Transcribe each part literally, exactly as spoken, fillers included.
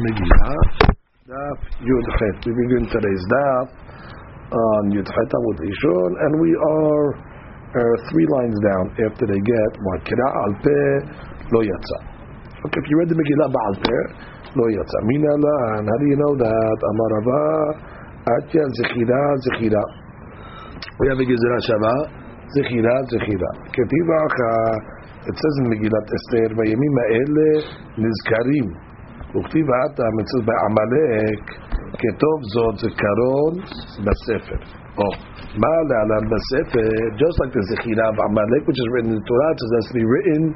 Megillah, Daf Yudchet. We begin today's Daf on Yudchet with Ishon, and we are uh, three lines down after they get Makira al Peh Lo Yatsa. Okay, if you read the Megillah Ba'al Peh Lo Yatsa, Mina Lan, how do you know that? Amarava Atya Zechira Zechira. We have a Gazerah Shavah Zechira Zechira. Ketivacha. It says in Megillat Esther, "Vayemim ha'ele nizkarim." Uktiva atam. It says by Amalek, "Ketov zot zikaron b'sefer." Oh, ma'alan b'sefer. Just like the zechira of Amalek, which is written in the Torah, it has to be written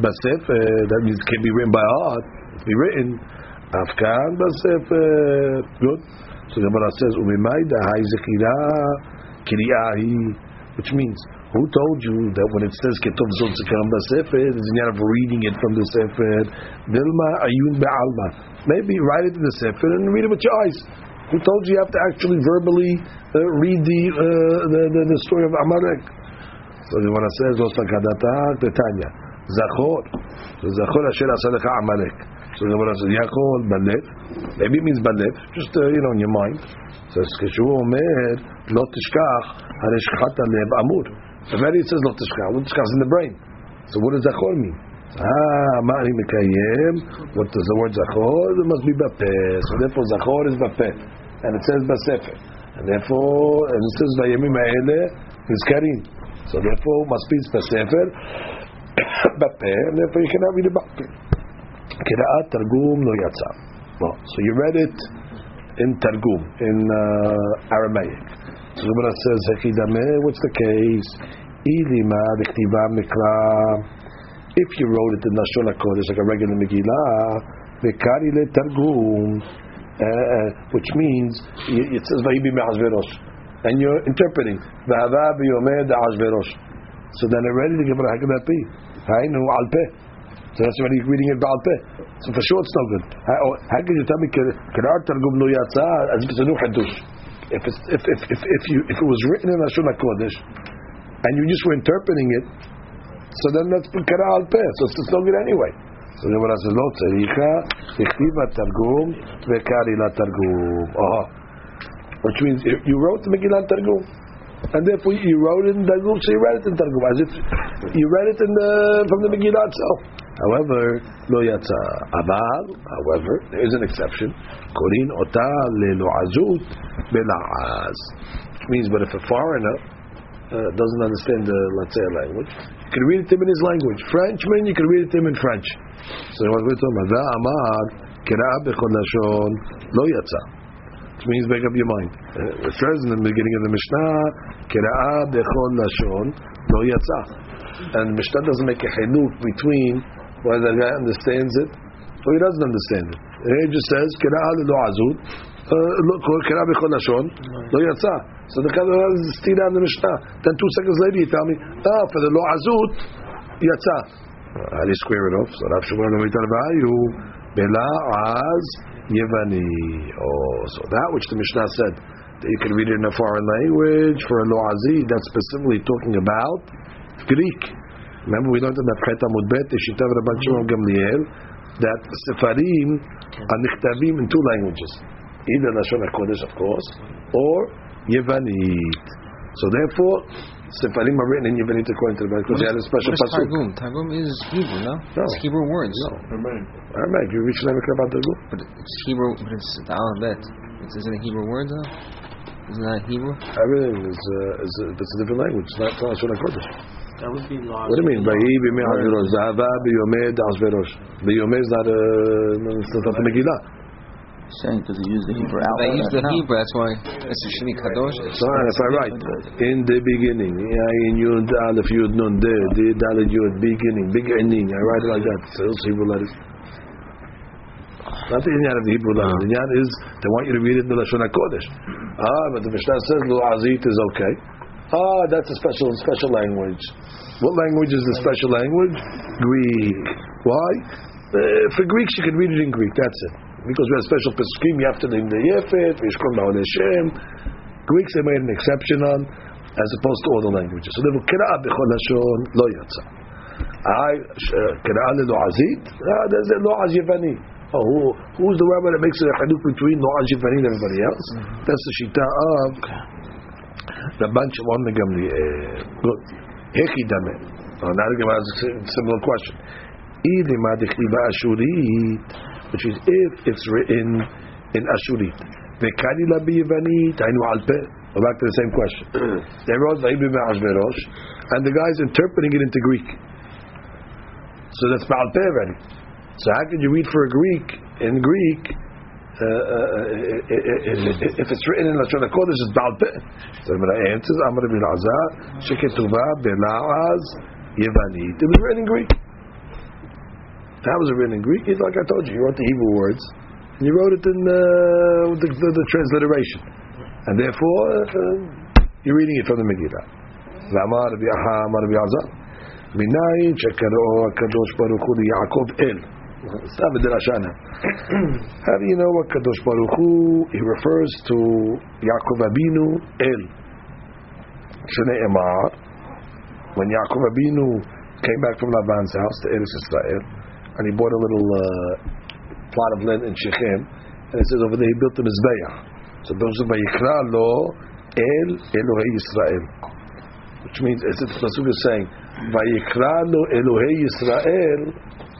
b'sefer. That means it can be written by heart. It can be written afkan b'sefer. Good. So the Gemara says, "Umimayda hay zechira kiriyahi," which means, who told you that when it says Ketov Zot Zikaron B'Sefer, it's a matter of reading it from the Sefer? Dilma Ayun Be'alma. Maybe write it in the Sefer and read it with your eyes. Who told you you have to actually verbally uh, read the, uh, the, the the story of Amalek? So the one that says Osakadatak Betanya Zachor Zachor Asher Asadcha Amalek. So the one that says Yachol Balev. Maybe it means Balev, just uh, you know in your mind. So Keshu Omer Lo Tishkach Hareshchat Alev Amur. Already it says Lo Tishkach. Lo Tishkach is in the brain. So what does Zachor mean? Ah, Ma'ani Mekayem. What does the word Zachor? It must be Bapeh. So therefore Zachor is Bapeh, and it says Basefer, and therefore and it says Vayemim Ha'ele Nizkarim. So therefore must be Basefer Bapeh, and therefore you cannot read the Bapeh. Kiraat Targum Lo Yatsa. So you read it in Targum, in uh, Aramaic. So the Gemara says, what's the case? If you wrote it in Nashon Akodes, like a regular Megillah, Targum, which means, it says, and you're interpreting, so then already the Gemara, how can that be? So that's already reading it Ba'al Peh. So for sure it's no good. How can you tell me Kirar Targum Lo Yatsa as if it's a new Hadush? If it's, if if if if you if it was written in Nashon HaKodesh and you just were interpreting it, so then that's Kirar Peh. So it's no good anyway. So the one says Lo Tzaricha Ichtiva Targum Vekarila Targum. Oh, which means you wrote the Megillah Targum, and therefore you wrote it in Targum. So you read it in Targum as if you read it in the from the Megillah itself. However, Lo Yatsa. Aval, however, there is an exception. Korin Ota Leloazut Bela'az. Which means, but if a foreigner uh, doesn't understand the, let's say, language, you can read it to him in his language. Frenchman, you can read it to him in French. So what we're talking about, Amar Kira Bechol Lashon Lo Yatsa. Which means, make up your mind. It says in the beginning of the Mishnah, Kira Bechol Lashon Lo Yatsa. And Mishnah doesn't make a chiluk between whether the guy understands it or he doesn't understand it. He just says, Kira'a le'lo azud, Kira'a b'chol lashon, lo yatsa. So the guy is still on the Mishnah. Then two seconds later, he tell me, ah, for the lo azud, yatsa. How do you square it off? So Rav Shimon Bar Yochai, bela'az yevani. Oh, so that which the Mishnah said, that you can read it in a foreign language, for a lo azid, that's specifically talking about Greek. Remember, we learned in the Braita Mudbet, Yeshitav Rabban Shimon Gamliel, that Sefarim are nichtavim in two languages, either Lashon HaKodesh, of course, or Yevanit. So therefore, Sefarim are written in Yevanit according to the Bible, because they had a special pasuk. Targum? Targum is Hebrew, no? no. It's Hebrew words. No. Aramaic. You reach never about Targum? But it's Hebrew, but it's the alphabet. Isn't it Hebrew words, though? Isn't that Hebrew? Everything is uh, is a, it's a different language. It's not Lashon HaKodesh. That would be large. What do you mean? Vayi b'yomei ha'ashverosh. Zahava b'yomei ha'ashverosh. B'yomei is not a Megillah. Saying because he used the Hebrew alphabet. They used the Hebrew, that's why it's a Shini Kadosh. So if I write in the beginning, Ayin Yud Aleph Yud Nun Deh, Deh Dalet Yud, beginning, beginning, I write it like that. So it's Hebrew letters. Not the inyan of the Hebrew letters. The inyan is they want you to read it in the Lashon HaKodesh. Ah, but the Mishnah says Lo Azit is okay. Ah, that's a special special language. What language is the special language? Greek. Why? Uh, for Greeks, you can read it in Greek. That's it. Because we have special pesukim. You have to name the Yefet, Vishkom Ba'odeshem. Greeks, they made an exception on, as opposed to all the languages. So they were Kira'a Bechol Lashon Lo Yatsa. I Kira'a Le'lo Azit. There's a Lo Az Yevani. Oh, who, who's the rabbi that makes a chiduk between Noah Jifanin and everybody else? Mm-hmm. That's the shita of the bunch of one megamli. Good. Heki dame. Now the Gemara has a similar question. Idi madikliba Ashurit, which is if it's written in Ashurit. Vekani labi Yevanit, Tainu alpe. Go back to the same question. They wrote Naibi Me'ashverosh, and the guy's interpreting it into Greek. So that's Ba'al Peh already. So how could you read for a Greek in Greek uh, uh, if it's written in Lashon HaKodesh it's Ba'al Peh? So when I answer, Amar bin Azar, Sheketuva Bela'az Yevanit. It was written in Greek. That was written in Greek. It's like I told you, you wrote the Hebrew words, and you wrote it in uh, the, the, the transliteration. And therefore, uh, you're reading it from the Megillah. Lamar bi'aha, Amar bi'azah. Minayin shekaro HaKadosh Baruch Hu liYaakov El. How do you know what HaKadosh Baruch Hu? He refers to Yaakov Abinu El. Shnei Emar. When Yaakov Abinu came back from Laban's house to Eretz Israel, and he bought a little uh, plot of land in Shechem, and it says over there he built a mizbeach. So those of Vayikra lo El Elohei Yisrael, which means as the pasuk is saying, Vayikra lo Elohei Yisrael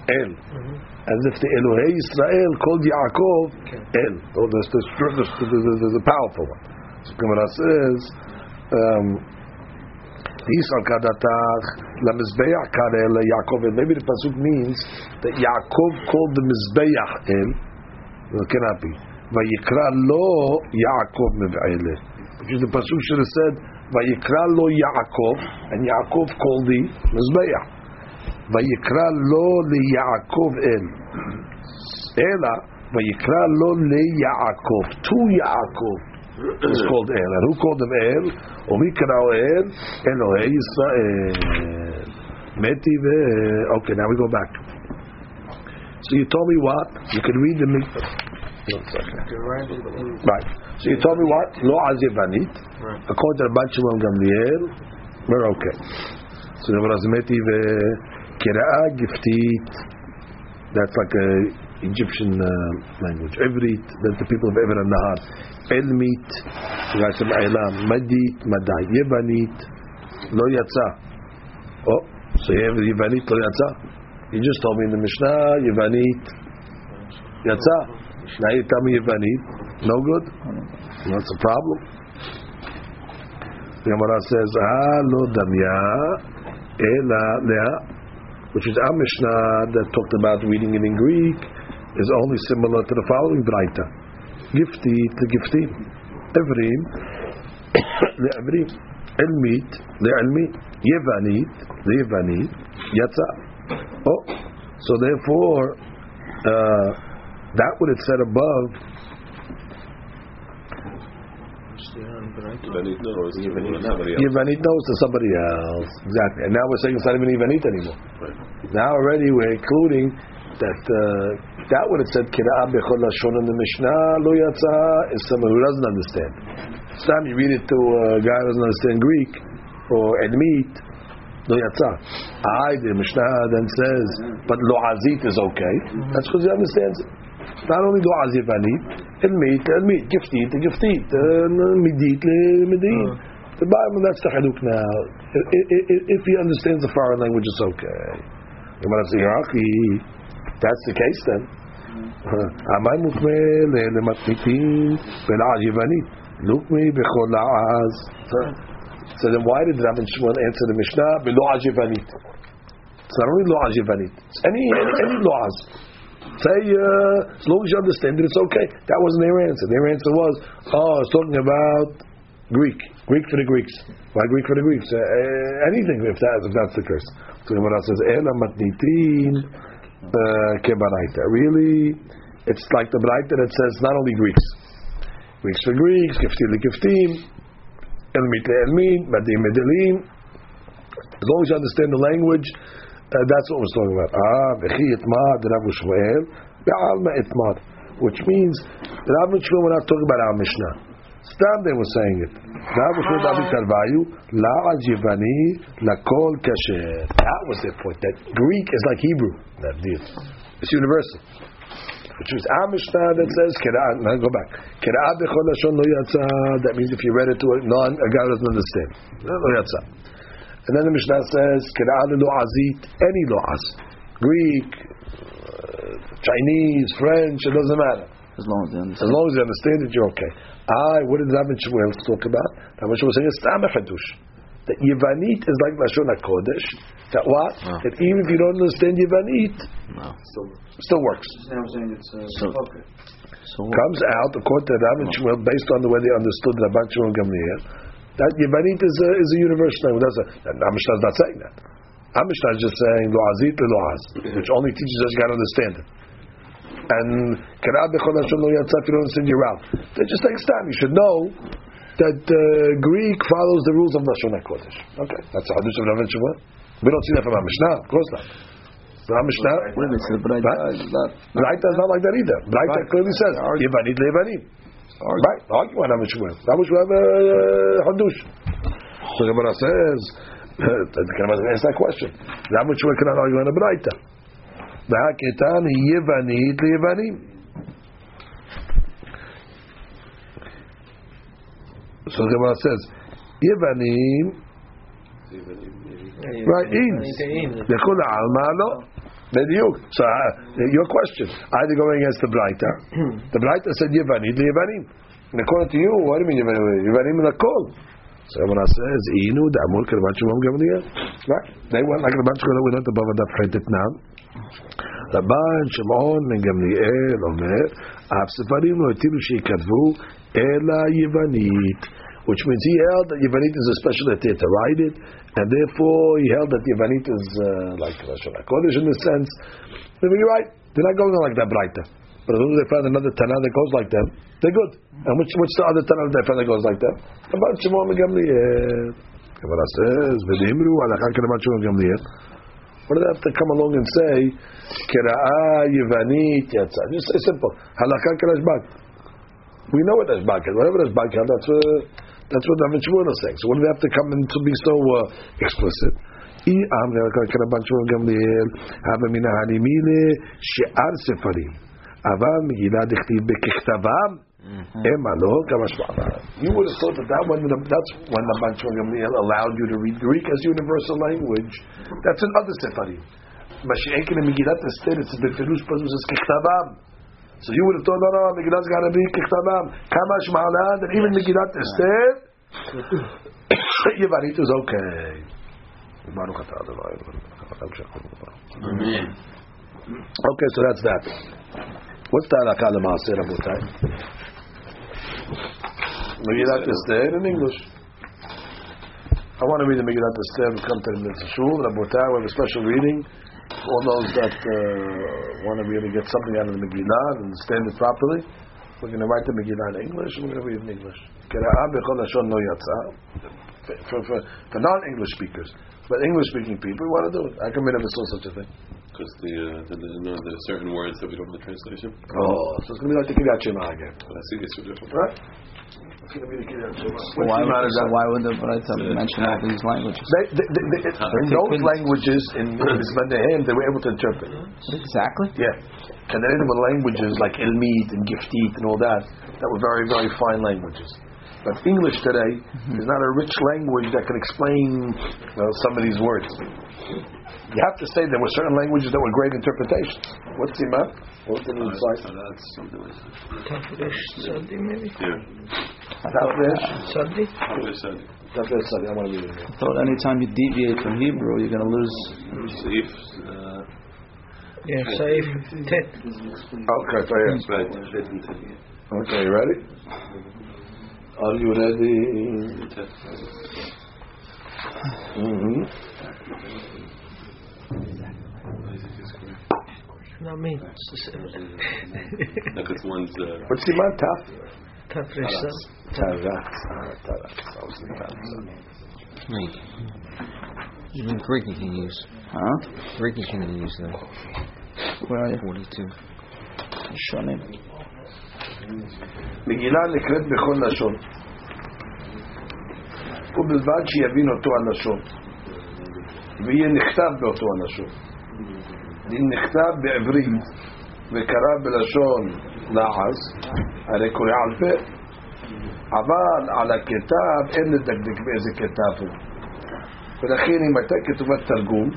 El, as if the Elohei Yisrael called Yaakov El. So that's the, the, the, the powerful one. So Gemara says, Yisrael kadatach la mizbeach karel Yaakov El. Maybe the pasuk means that Yaakov called the mizbeach El. It cannot be. Vayikra lo Yaakov mev'eleh, which is the pasuk should have said Vayikra lo Yaakov, and Yaakov called the mizbeach. Vayikra lo le Yaakov el, ela Vayikra lo le Yaakov, to Yaakov is called el, and who called him el? Omikra el Elohei Yisrael metiv. Okay, now we go back. So you told me what you can read the Mikvah. Right. So you told me what? Lo az Yevanit. According to the Rabban Shimon Gamliel, we're okay. So the Razmeti ve Kira'a Giftit. That's like a Egyptian uh, language. Ivrit. That's the people of Ever and Nahar. Elmit. Madit. Madai. Yevanit. Lo Yatsa. Oh. So you have Yevanit. Lo Yatsa. You just told me in the Mishnah Yevanit. Yatsa. Now you tell me Yevanit, no good. That's a problem. The Gemara says, "Ah, lo damya, ela leha," which is our Mishnah that talked about reading it in Greek, is only similar to the following Braita: Gifti to Giftim, Evrim le Evrim, Elmit le Elmit, Yevanit le Yevanit, Yatsa. Oh, so therefore. Uh, That what it said above. Yevanit knows to somebody else. Exactly. And now we're saying it's not even Yevanit anymore. Right. Now already we're including that uh, that what it said, Kira'ah bechol lashon in the Mishnah, lo yatsa, is someone who doesn't understand. Some you read it to a guy who doesn't understand Greek, or admit, lo yatsa. I, the Mishnah then says, but lo azit is okay. That's because he understands it. Not only do Azibanit, Elmit, Elmit, Giftit, Giftit, Midit, Midit. The Bible, that's the Haluk now. If he understands the foreign language, it's okay. That's the case then. So then why did Rabban Shimon answer the Mishnah? Below Azibanit. It's not only Lo Azibanit, it's any, any Loaz. Say, uh, as long as you understand it, it's okay. That wasn't their answer. Their answer was, oh, it's talking about Greek. Greek for the Greeks. Why Greek for the Greeks? Uh, anything, if, that, if that's the curse. So Gemara says, Ela matnitin kebaraita. Really, it's like the Baraita that says not only Greeks. Greeks for Greeks, Giftim li Giftim, Elmit li Elmit, Madim Medelim. As long as you understand the language, Uh, that's what we're talking about. Ah, v'chi itmad Rabbi Shmuel be'alma itmad, which means Rabbi Shmuel were not talking about our Mishnah. Stam they were saying it. Rabbi Shmuel Rabbi Tarvayu la'az Yevani la'kol kasher. That was their point. That Greek is like Hebrew. That deal. It's universal. which is our Mishnah that says Kira. Now go back. Kira bechol lashon lo yatsa. That means if you read it to a non, a guy doesn't understand. Lo yatsa. And then the Mishnah says Kira lo azit, any lo'az, Greek, Chinese, French, it doesn't matter. As long as you understand, as long as you understand it, you're okay. I what did Rabbi Shmuel talk about? Rabbi Shmuel was saying it's tam hadush. That Yevanit is like Nashon Akodesh. That what? Oh. That even if you don't understand Yevanit, no. still, still works. I'm saying it's uh, so, okay. so comes out according to Rabbi Shmuel, based on the way they understood Rabbi Shmuel Gamliel, that Yevanit is a, is a universal language. That's a, and Amishna is not saying that. Amishna is just saying Loazit and Loaz, which only teaches us you got to understand it. And Karab Bechol Nashon Lo Yatzah, if you don't understand, you're out. They just take time. You should know that uh, Greek follows the rules of Nashon HaKodesh. Okay, that's how Hadush of Rav and Shmuel. We don't see that from our Mishnah, of course not. Our Mishnah, Braita is not like that either. Braita clearly says, Yevanit le'Yevanit. Right, argue on our Mishnah. That was Rav Hadush. So the Gemara says, the Gemara asks that question. Rav and Shmuel cannot argue on a Braita. V'haketan Yevanit le'Yevanit. So the Gemara says, Yevanim, right? So uh, your question, either going against the Braita, the Braita said Yevanim, the Yevanim. And according to you, what do you mean Yevanim? Yevanim in the kol. So when I says Inu, the Amul Kervachimam Gamliel, right? They went like the bunch of we went above that printed now. Rabban Shimon ben Gamliel Omer, Af Sefarim Lo Etilu Sheikatvu Ela Yevanit, which means he held that Yevanit is a special etir to write it, and therefore he held that Yevanit is uh, like Lashon HaKodesh in the sense. But you're right, they're not going on like that Braita. But as soon as they find another Tana that goes like them, they're good. And which what's the other Tana that that goes like them? About Shimon ben Gamliel. Gemara says, "V'dimru alachak Rabban Shimon ben Gamliel." What do they have to come along and say? Kira'a Yevanit Yatsa. Just say simple. Halakha Kerashbak. We know what Ashbak is. Whatever Ashbak is, that's, uh, that's what David Shmuel is saying. So what do they have to come in to be so uh, explicit? You would have thought that, that when the, that's when the Ban Shmuel Gamliel allowed you to read Greek as universal language. That's in other Sefarim. Mashiach in Megillat Esther, it's the Firus Pazus is Kechtavam. So you would have thought, no, no, Megillat's got to be Kichtabam. Kamash Ma'alan, that even Megillat Esther, Yevanit is okay. Okay, so that's that. What's the halakha l'maaseh, Rabotai? Megillat Esther in English. I want to read the Megillat Esther and come to the Mitzvah Shul. Rabotai, we have a special reading. All those that uh, want to really get something out of the Megillah and understand it properly, we're going to write the Megillah in English and we're going to read it in English. For, for, for non-English speakers, but English-speaking people, we want to do it. I can never saw such a thing. Because the, uh, the, the, the, the certain words that we don't have the translation. Oh, so it's going to be like the Kiryat Shema again. I see this are different. Right? It's going to be the Kiryat Shema. So why, so why would the Braita mention all these languages? They, they, they, they, it, in those languages, in Mishnah, they were able to interpret. Exactly. Yeah. And then there were languages like Ilmid and Giftit and all that, that were very, very fine languages. But English today mm-hmm. is not a rich language that can explain uh, some of these words. You have to say there were certain languages that were great interpretations. What's the amount? What's the amount? That's something like that. maybe? Yeah. Tafresh? Sadi? Tafresh Sadi. Tafresh Sadi, I want to read it. I thought any time you deviate from Hebrew, you're going to lose... Saif. Uh, yeah, Saif. Tet. Okay, so yeah. That's right. Okay, you ready? Are you ready? Mm-hmm. Not me. Look, it's one's. Uh, What's the man? Taf. Tafresh. Taras. Taras. Even Greek you can use. Huh? Greek you can use though. Where are you? Forty-two. Shonim. Megillah nekret bechol lashon. Ubelvad sheyavin oto lashon. V'ye nechtav beoto lashon. If it's written in Hebrew, וקרא בלשון נחס, הרי קורא על פה. אבל על הכתב אין לדקדק באיזה כתב הוא, ולכן אם הייתה כתובת תרגום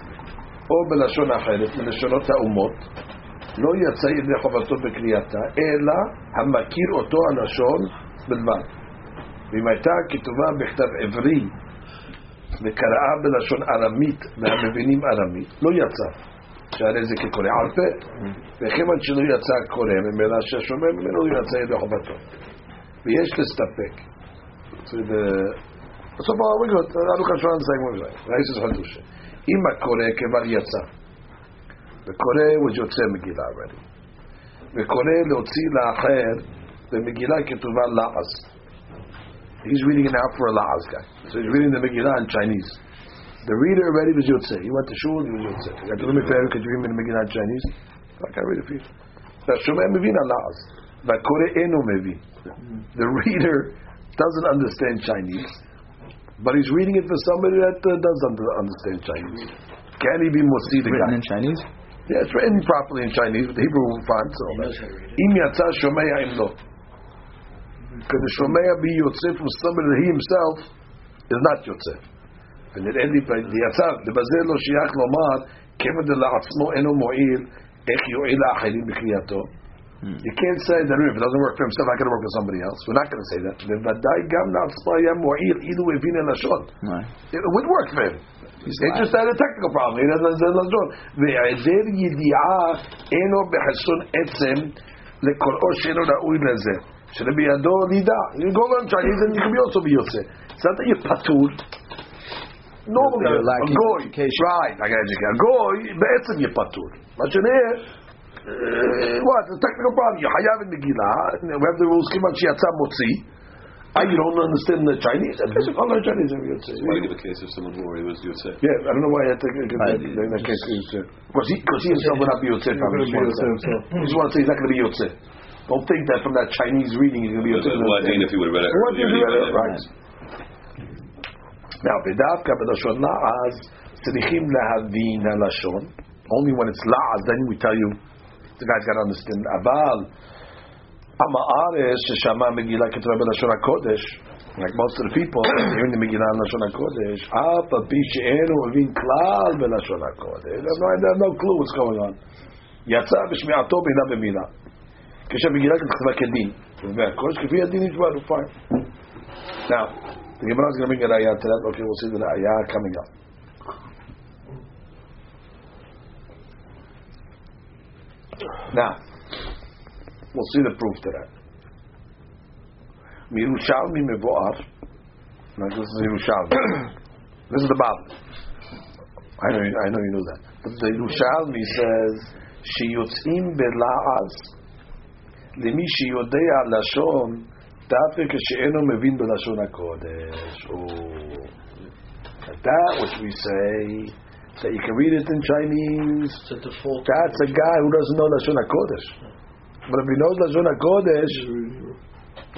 או בלשון אחרת מלשונות האומות, לא יצא ידי חובתו בקריאתה אלא המכיר אותו הלשון בלבד. ואם הייתה כתובה בכתב עברי וקראה בלשון ארמית והמבינים ארמית, לא יצא, שהרי זה כקורא על פה. וכיוון שלא יצא הקורא ממילא ששומע ממנו, לא יצא ידי חובתו, ויש להסתפק. בסוף האומרות, אנחנו חשבנו על זה כמו זה, ראיסוס חדושה. אם הקורא כבר יצא, וקורא הוא יוצא מגילה, וקורא להוציא לאחר, ומגילה כתובה לעז. He's reading an app for a לעז guy. So he's reading the Megillah in Chinese. The reader already was יוצא. He went to shul, he was יוצא. I told him if I ever could read the Megillah in Chinese, I can't read it for you. והשומע מבין על לעז, והקורא אינו מבין. The reader doesn't understand Chinese, but he's reading it for somebody that uh, does under- understand Chinese. Can he be Mosei? Written in Chinese? Yeah, it's written properly in Chinese with the Hebrew font. Im yatsa shomea im lo. Could the shomea be yotzeh from somebody that he himself is not yotzeh? And it ended by the yatsa. The bazeh lo shiach lomar kevod la'atzmo eno mo'il ech yo'il la'achirim b'kriyato. Hmm. You can't say that if it doesn't work for himself, I can work for somebody else. We're not going to say that. Right. It would work for him. He's he just had a technical problem. He doesn't understand lashon. Ve'ader yidi'ah eno b'chason etzem lekor'o she'eno ra'ui lezeh she'lebi'ado nida. You go learn Chinese and you can also be yotzeh. It's not that you're patur. Normally, a goy, right? Like a goy, be'etzem you're patur. Masheneh. Uh, what? It's a technical problem. You hayav in Megillah. We have the rules. Kiman sheyatza motzi. I you don't understand the Chinese. I don't know Chinese. I'm yotzei. Why give a case of someone who already was yotzei? Yeah, I don't know why I think in that case yotzei. Because he, because he himself would not be yotzei. He just wants to say he's not going to be yotzei. Don't think that from that Chinese reading he's going to be yotzei. Why didn't if he would have read it? Why didn't he read it? Right. Now, bedavka b'lashon la'az tzrichim lahavin halashon. Only when it's la'az, then we tell you. The guy's got to understand. Aval, ama ares sheshama Megillah ketuva b'lashon hakodesh. Like most of the people, they're in the Megillah b'lashon hakodesh. Apa b'she'enu avin klal b'lashon hakodesh. They have no clue what's going on. Yatsa b'shmi'ato b'ila b'mila. Kesha Megillah ketuva kedin. V'akodesh kefi adin yishbar. Fine. Now, the Gemara is going to bring an ayah to that. Okay, we'll see the ayah coming up. Now, we'll see the proof to that. Yerushalmi mevoar. Now this is Yerushalmi. This is the Bible. I know, I know you know that. But the Yerushalmi says, "Sheyotzim bela'az lemi sheyodea lashon dafke she'eno mevin belashon hakodesh." That which we say. So you can read it in Chinese. It's a default. That's a guy who doesn't know Lashon HaKodesh. But if he knows Lashon HaKodesh,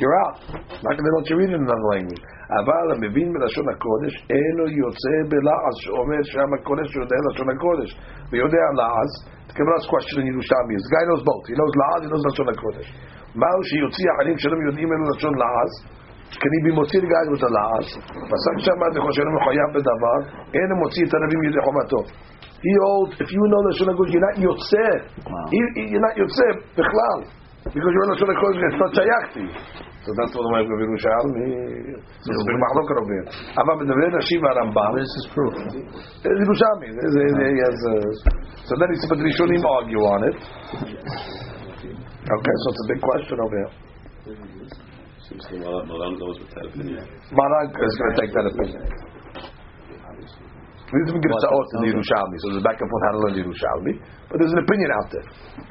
you're out. Not going to let you read it in another language. Aval mevin b'Lashon HaKodesh eno yotzeh bela'az she'omer she'am HaKodesh yodeh Lashon HaKodesh v'yodeh la'az. The Gemara's question in Yerushalmi is: the guy knows both. He knows la'az. He knows Lashon HaKodesh. Ma'u sheyotzi acharim shelom yodim eno Lashon la'az. Can he be motzi the guy with the laas? He holds, if you know the Lashon HaKodesh, you're not yotzeh. Wow. You're not yotzeh bichlal, because you're not Lashon HaKodesh. It's not shayach to you. So that's what the way of Yerushalmi. So it's a big machloket over here. But in the Rambam Rambam, this is proof. Yerushalmi. So then he said, but the Rishonim argue on it. Okay, so it's a big question over here. So Maran goes with that opinion. Maran is going to take that opinion. We didn't give tza'ot in the Yerushalmi, so there's a back and forth handle in the Yerushalmi. But there's an opinion out there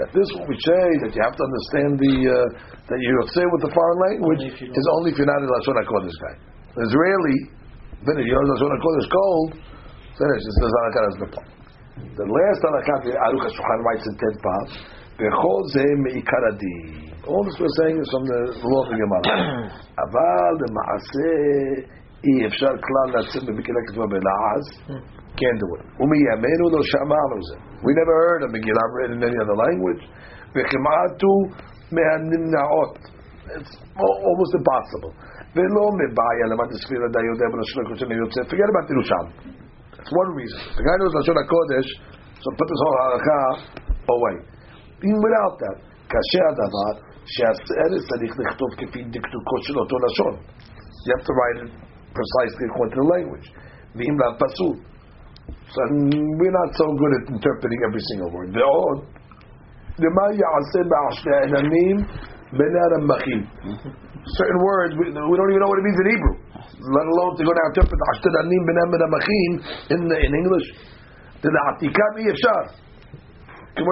that this what we say that you have to understand the uh, that you say with the foreign language is only if you're not a Lashon HaKodesh guy. The Israeli, then if you're a Lashon HaKodesh cold, finish. This is the The last halakha the Aruch HaShulchan writes in ten parts. All this we're saying is from the law of the Gemara. Aval the maaseh I efshar klal natzim b'Megillah ketuva b'la'az. Can't do it. Umiyamenu lo sha'amanu zeh. We never heard of Megillah written in any other language. It's almost impossible. Forget about the Yerushalmi. That's one reason. The guy knows Nashon Akodesh, so put this whole halakha away. Even without that, you have to write it precisely according to the language. So we're not so good at interpreting every single word. Certain words we, we don't even know what it means in Hebrew, let alone to go down and interpret in in English. So you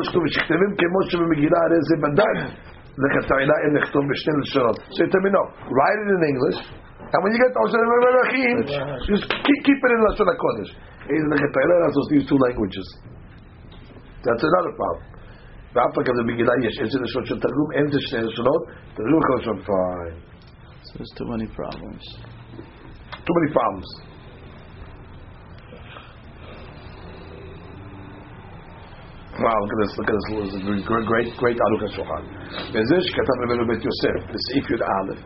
tell me no, write it in English, and when you get to just keep, keep it in Lashon HaKodesh. These two languages, that's another problem. So there's too many problems. Too many problems. Wow, look at this, look at this, this is great, great, great Aruch HaShulchan. Bezish Katav Rebbeinu Bet Yosef, the Seif Yud Aleph.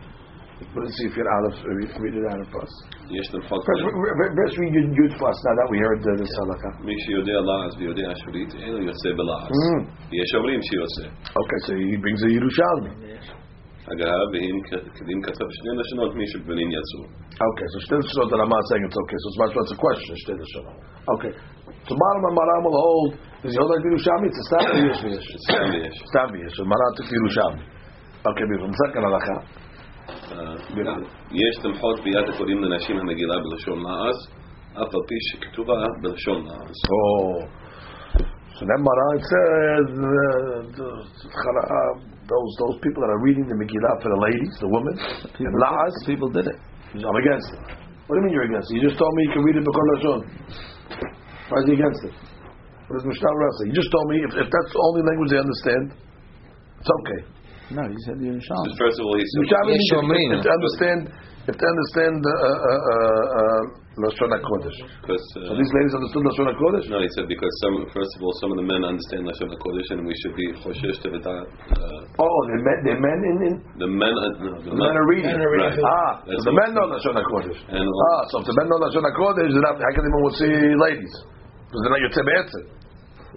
What is Seif Yud Aleph? Read it out of us. Yes, the first. First read Yud Yud first, now that we heard the halakha. Mi sheyodeh la'az v'yodeh Ashurit, eno yoseh bela'az. Yesh omrim sheyoseh. Okay, so he brings a Yerushalmi. Agav, v'him kedim katav shnei lashonot, mi sheb'benim yatzu. Okay, so shnei lashonot, the Rama is saying it's okay, so it's much less a question, shnei lashonot. Okay, tomorrow my Maran will hold, does he hold like Yerushalmi? It's a stam v'yesh v'yesh. Stam v'yesh. Stam v'yesh. So Maran took Yerushalmi. Okay, beautiful. Second halakha. יש תמחות ביד הקוראים לנשים המגילה בלשון לעז אף על פי שכתובה בלשון לעז. So that Maran says those those people that are reading the Megillah for the ladies, the women, La'az, people did it. I'm against it. What do you mean you're against it? You just told me you can read it b'kol lashon. Why is he against it? What does Mishnah Rav say? You just told me if, if that's the only language they understand, it's okay. No, he said the Yerushalmi. So first of all, he said Yerushalmi. To understand, if to understand Lashon HaKodesh. So these ladies understood Lashon HaKodesh? No, he said because some, first of all, some of the men understand Lashon HaKodesh, and we should be choshesh to the. Oh, the men, the men in, in the men, uh, no, the, the men, men are reading. Men are reading. Right. Ah, so the men know Lashon HaKodesh. And ah, so if the men know Lashon HaKodesh, then how can they even see ladies? Because they're not your tzeb answer.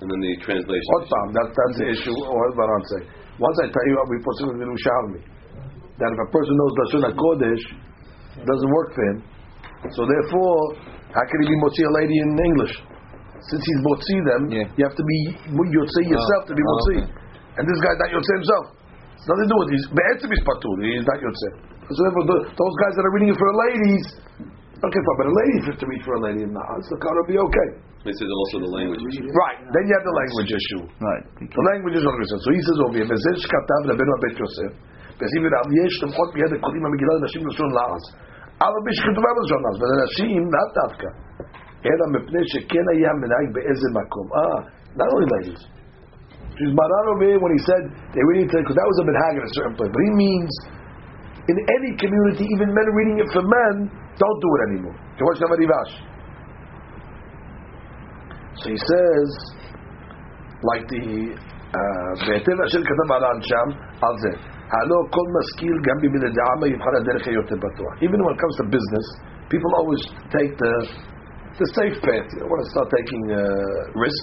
And then the translation. Otam, that, that's the issue. What about I'm saying? Once I tell you what we posted with Yerushalmi, that if a person knows Lashon HaKodesh, it doesn't work for him. So therefore, how can he be motzi a lady in English? Since he's motzi them, yeah. You have to be yotzi yourself oh, to be motzi. Oh, okay. And this guy's not yotzi himself. It's nothing to do with it. Be'etzim is patur. He's not yotzi. So therefore, those guys that are reading it for the ladies, okay, fine, but a lady has to read for a lady in the house, the car will be okay. This is also the language issue. Right, then you have the language issue. Right. The language is one reason. So he says over here, Bezesh Katav Rebbeinu Bet Yosef, Bezim V'Rav Yesh Temchot B'yad HaKodim HaMegillah Nashim L'Shon La'az, Ava Bish Ketuva L'Shon La'az, V'Nashim Not Davka, Ela Mepnei Sheken Haya Menag Be'ezeh Makom. Ah, not only ladies. She's Maran over here when he said, they read it because that was a minhag in a certain place. But he means, in any community, even men reading it for men, don't do it anymore. So he says, like the Ve'etel Asher Katav Aran Sham Al Zeh Halo Kol Maskil Gam Bimin Adama Yivchar Aderech Hayotem Batuach. Even when it comes to business, people always take the the safe path. They want to start taking uh, risk.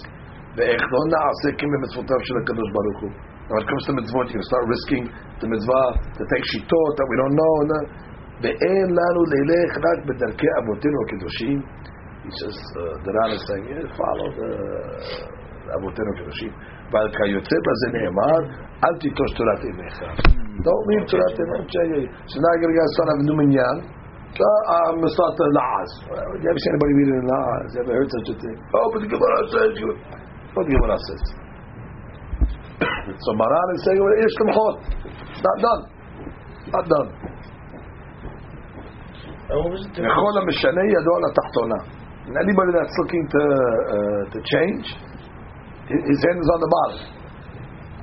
Ve'echdon Na'asekim B'mitzvotav Shel HaKadosh Baruch Hu. When it comes to mitzvot, you start risking the mitzvah to take shitot that we don't know. He says, uh, the Ran is saying, yeah, follow the Avotenu Kedoshim. Don't leave Torah Imecha. So now you're going to start having Numinyan. I'm going to start the La'az. Have you ever seen anybody reading the La'az? You ever heard such a thing? Oh, but the Gemara says, what the Gemara says? So Maran is saying, it's not done. Not done. And anybody that's looking to uh, to change, his hand is on the bottom,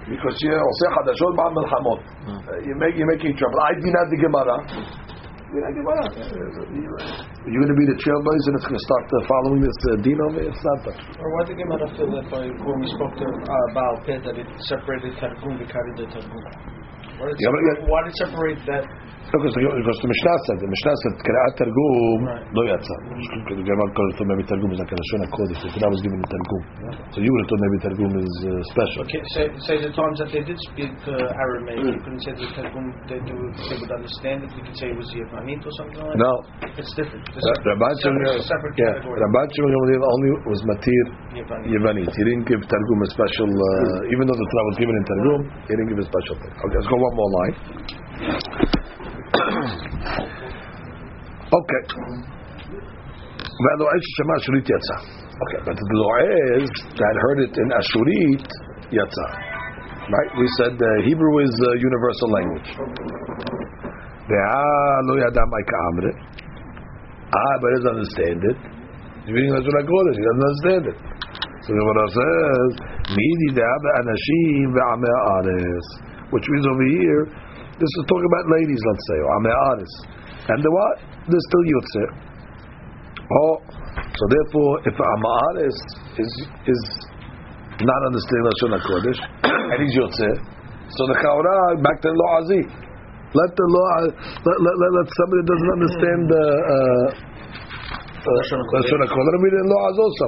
because you're making trouble. I did not the Gemara. You're going to be the trailblazer that's going to start following this uh, dino. It's not that. Or why did Gemara feel that by when we spoke to uh, Baal Peh that it separated Targum Bikari the Targum? Why did it separate that? No, because the Mishnah said the Mishnah said Kiraat Targum lo yatsa. Because the Gemara called it maybe Targum is like a Nashon Akodes. If I was given the Targum, so you would have thought maybe Targum is uh, special. Okay, so, so the times that they did speak uh, Aramaic, you couldn't say the Targum they do they would understand it. You could say it was Yevanit or something like that. No, it's different. Rabban Shimon only was Matir Yevanit. He didn't give Targum a special, uh, even though the Torah was given in Targum, he didn't give a special thing. Okay, let's go one more line. Okay. Okay, but the Lo'ez that heard it in Ashurit yatsa. Right? We said uh, Hebrew is a uh, universal language. Ah, but he doesn't understand it. He doesn't understand it. So the Gemara says, which means over here, this is talking about ladies, let's say, or ame'aris. And the what? There's still yotze. Oh, so therefore, if ame'aris is is not understanding Lashon HaKodesh, and he's yotze, so the chaura, back to the lo'azi. Let the lo'azi, let, let, let, let somebody that doesn't understand the Lashon HaKodesh, let him read the lo'az also.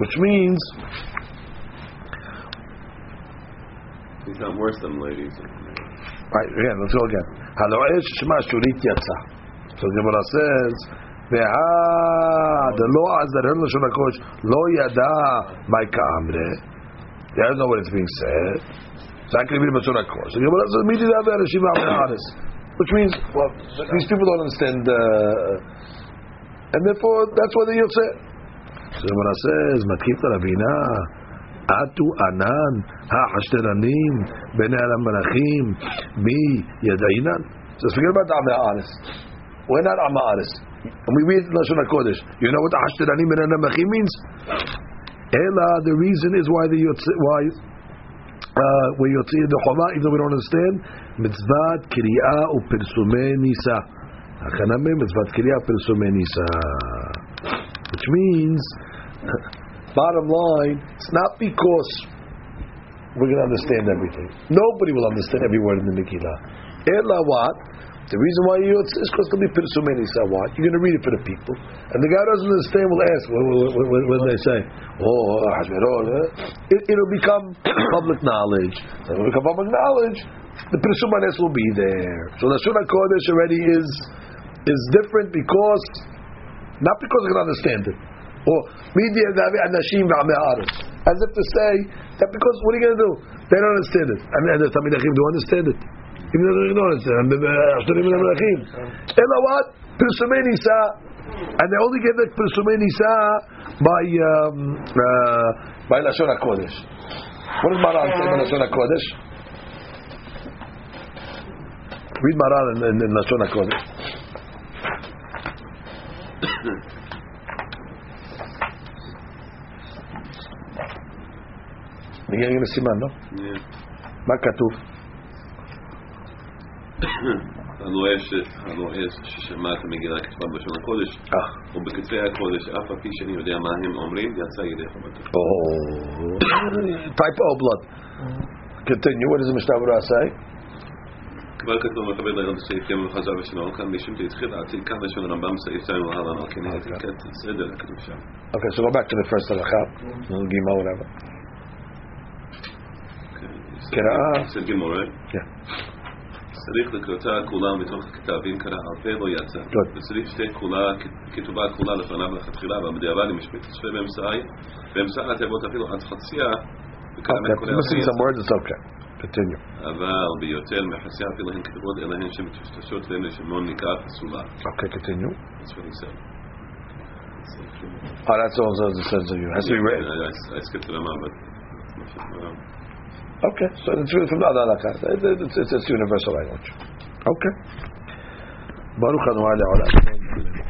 Which means, he's not worse than ladies. Right, again, let's go again. So the Gemara says, the law as that heard Lashon HaKodesh, lo yada my ka'amre. They don't know what it's being said. So I can read Lashon HaKodesh. So the Gemara says, midi da've arashim ha'amre'aris. Which means, well, these people don't understand, uh, and therefore, that's what they say. So the Gemara says, matkita rabina. Atu anan ha'ashteranim b'nei alam malachim b'yadainan. So forget about the Ama'aris. We're not Ama'aris. And we read Lashon HaKodesh. You know what ha'ashteranim b'nei alam malachim means? Ela, the reason is why the why uh, we yotzei the choma, even though we don't understand. Mitzvat Kiriyah u'Pirsumanis. Hakanamim Mitzvat Kiriyah u'Pirsumanis. Which means, bottom line, it's not because we're going to understand everything. Nobody will understand every word in the Megillah. Ela what? The reason why you it's because to be Pirsumanis. What? You're going to read it for the people, and the guy who doesn't understand will ask what, what, what, what they say. Oh, it, it'll become public knowledge. It will become public knowledge. The Pirsumanis will be there. So the Lashon HaKodesh already is is different because not because we're going to understand it. Or media anashim v'ame'aris, as if to say that because what are you going to do? They don't understand it. I mean, the Tamidachim don't understand it. Even though they don't understand it. Ela what? Pirsume Nisa, and they only get that Pirsume Nisa by um, uh, by Lashon HaKodesh. What does Maran say by Lashon HaKodesh? Read Maran in, in, in Lashon HaKodesh. You're going to see man, no? Yeah. What's written? Hanoesh, Hanoesh, ששמעת מגילה כתבה בלשון הקודש, ובקצה הקודש, אף הפי שאני יודע מה הם אומרים, יצא ידיך בטח. Type O blood. Continue, what does Mishnah Berurah say? כבר כתוב מכבד לרדת סעיף ים וחזר ושנאו כאן, משום שהתחיל העתיד כאן לשון הרמב"ם סעיף שתיים והר"ן, על כן העתיקת סדר הכתוב שם. Okay, so go back to the first הלכה, גימה whatever. של גימורה צריך לקראתה כולה מתוך הכתבים קרא אלפי לא יצא וצריך שתי כתובה כולה לפניו לכתחילה והמדיעבה למשפט שפה באמצעי באמצעה תיבות אפילו עד חצייה אבל ביותר מחצייה אפילו הן כתובות אליהן שמתשתשות להן לשמון נקרא פסולה. אוקיי, continue. Oh, that's all the sense of you. Has to be read. I skipped the Rambam, but that's not sure. Okay, so it's really from the other halakha. It's, it's, it's universal language. Okay. Baruch Hanu Alei Olam.